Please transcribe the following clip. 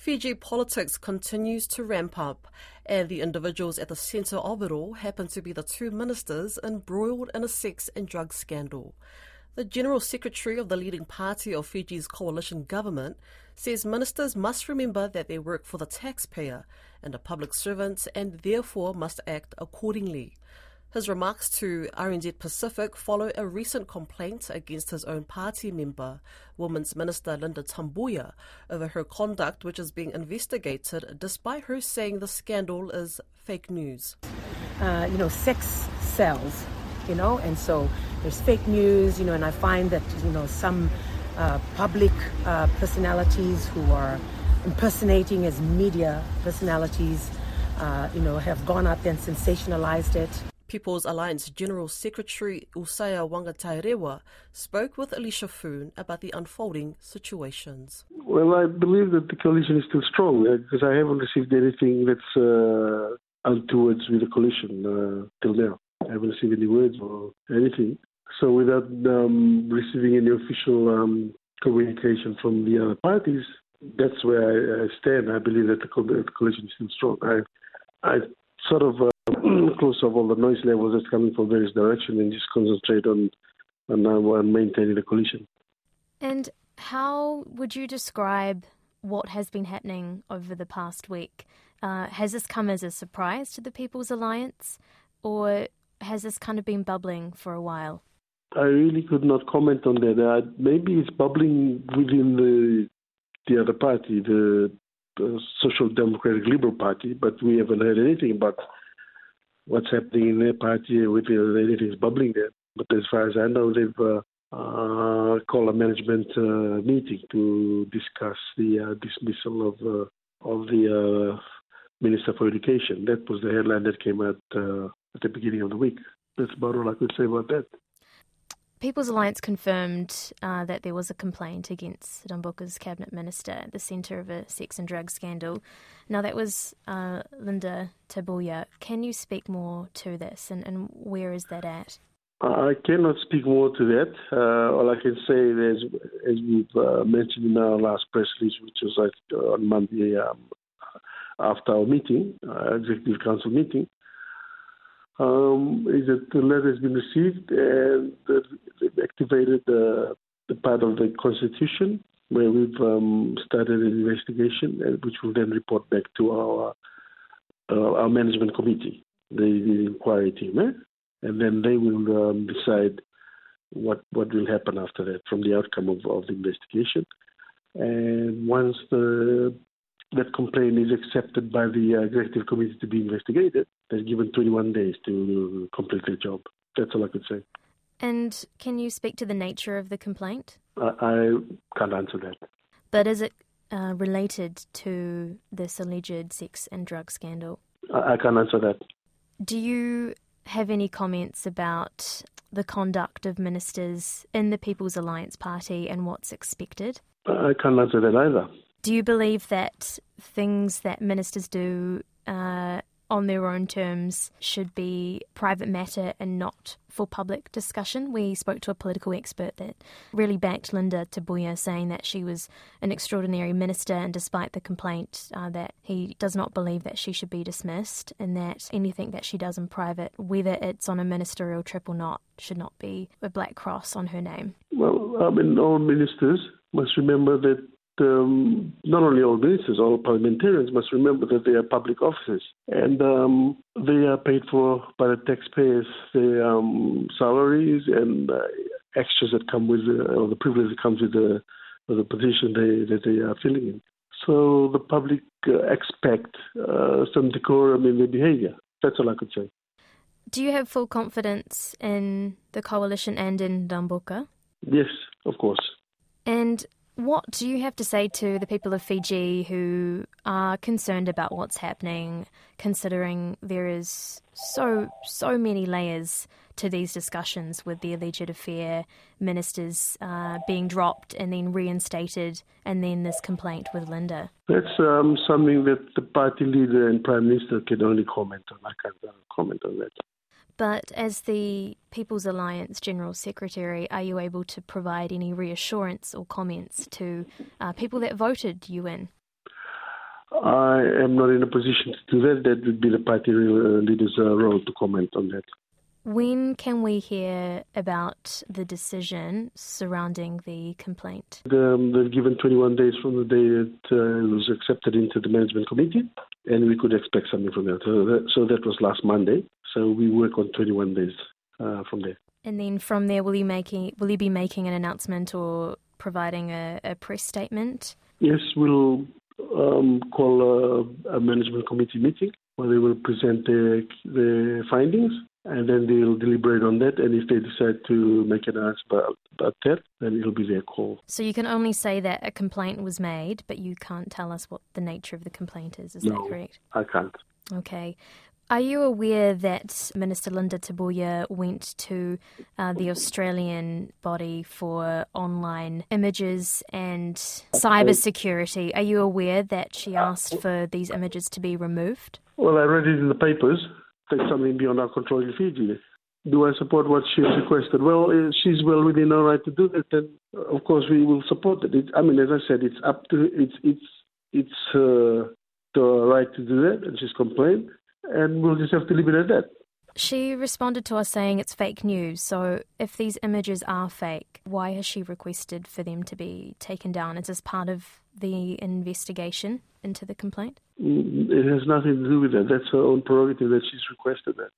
Fiji politics continues to ramp up, and the individuals at the centre of it all happen to be the two ministers embroiled in a sex and drug scandal. The General Secretary of the leading party of Fiji's coalition government says ministers must remember that they work for the taxpayer and are public servants and therefore must act accordingly. His remarks to RNZ Pacific follow a recent complaint against his own party member, Women's Minister Linda Tabuya, over her conduct which is being investigated despite her saying the scandal is fake news. Sex sells. And so there's fake news, and I find that, some public personalities who are impersonating as media personalities, have gone out there and sensationalized it. People's Alliance General Secretary Usaia Wangatai Rewa spoke with Elisha Foon about the unfolding situations. Well, I believe that the coalition is still strong because I haven't received anything that's untowards with the coalition till now. I haven't received any words or anything. So without receiving any official communication from the other parties, that's where I stand. I believe that the coalition is still strong. I sort of close off all the noise levels that's coming from various directions and just concentrate on maintaining the coalition. And how would you describe what has been happening over the past week? Has this come as a surprise to the People's Alliance, or has this kind of been bubbling for a while? I really could not comment on that. Maybe it's bubbling within the other party, the Social Democratic Liberal Party, but we haven't heard anything about what's happening in their party, whether anything's bubbling there. But as far as I know, they've called a management meeting to discuss the dismissal of the Minister for Education. That was the headline that came out at the beginning of the week. That's about all I could say about that. People's Alliance confirmed that there was a complaint against Dambuka's cabinet minister at the centre of a sex and drug scandal. Now, that was Linda Tabuya. Can you speak more to this, and where is that at? I cannot speak more to that. All I can say is, as we've mentioned in our last press release, which was on Monday after our meeting, Executive Council meeting, is that the letter has been received and they've activated the part of the Constitution where we've started an investigation, which we'll then report back to our management committee, the inquiry team, and then they will decide what will happen after that from the outcome of the investigation. And once that complaint is accepted by the executive committee to be investigated, they're given 21 days to complete their job. That's all I could say. And can you speak to the nature of the complaint? I can't answer that. But is it related to this alleged sex and drug scandal? I can't answer that. Do you have any comments about the conduct of ministers in the People's Alliance Party and what's expected? I can't answer that either. Do you believe that things that ministers do on their own terms should be private matter and not for public discussion? We spoke to a political expert that really backed Linda Tabuya, saying that she was an extraordinary minister, and despite the complaint that he does not believe that she should be dismissed, and that anything that she does in private, whether it's on a ministerial trip or not, should not be a black cross on her name. Well, all ministers must remember that not only all ministers, all parliamentarians must remember that they are public officers, and they are paid for by the taxpayers, their salaries and extras that come with, or the privilege that comes with the position that they are filling in. So the public expect some decorum in their behaviour. That's all I could say. Do you have full confidence in the coalition and in Dambuka? Yes, of course. And what do you have to say to the people of Fiji who are concerned about what's happening, considering there is so many layers to these discussions with the alleged affair, ministers being dropped and then reinstated, and then this complaint with Linda? That's something that the party leader and Prime Minister can only comment on. I can't comment on that. But as the People's Alliance General Secretary, are you able to provide any reassurance or comments to people that voted you in? I am not in a position to do that. That would be the party leader's role to comment on that. When can we hear about the decision surrounding the complaint? They've given 21 days from the day that it was accepted into the management committee, and we could expect something from that. So that was last Monday. So we work on 21 days from there. And then from there, will you be making an announcement or providing a press statement? Yes, we'll call a management committee meeting where they will present their findings. And then they'll deliberate on that. And if they decide to make an announcement about that, then it'll be their call. So you can only say that a complaint was made, but you can't tell us what the nature of the complaint is that correct? No, I can't. Okay. Are you aware that Minister Linda Tabuya went to the Australian body for online images and cybersecurity? Are you aware that she asked for these images to be removed? Well, I read it in the papers. That's something beyond our control in Fiji. Do I support what she's requested? Well, she's well within her right to do that, then of course we will support it. As I said, it's up to it's her right to do that, and she's complained, and we'll just have to leave it at that. She responded to us saying it's fake news. So if these images are fake, why has she requested for them to be taken down? Is this part of the investigation into the complaint? It has nothing to do with that. That's her own prerogative that she's requested that.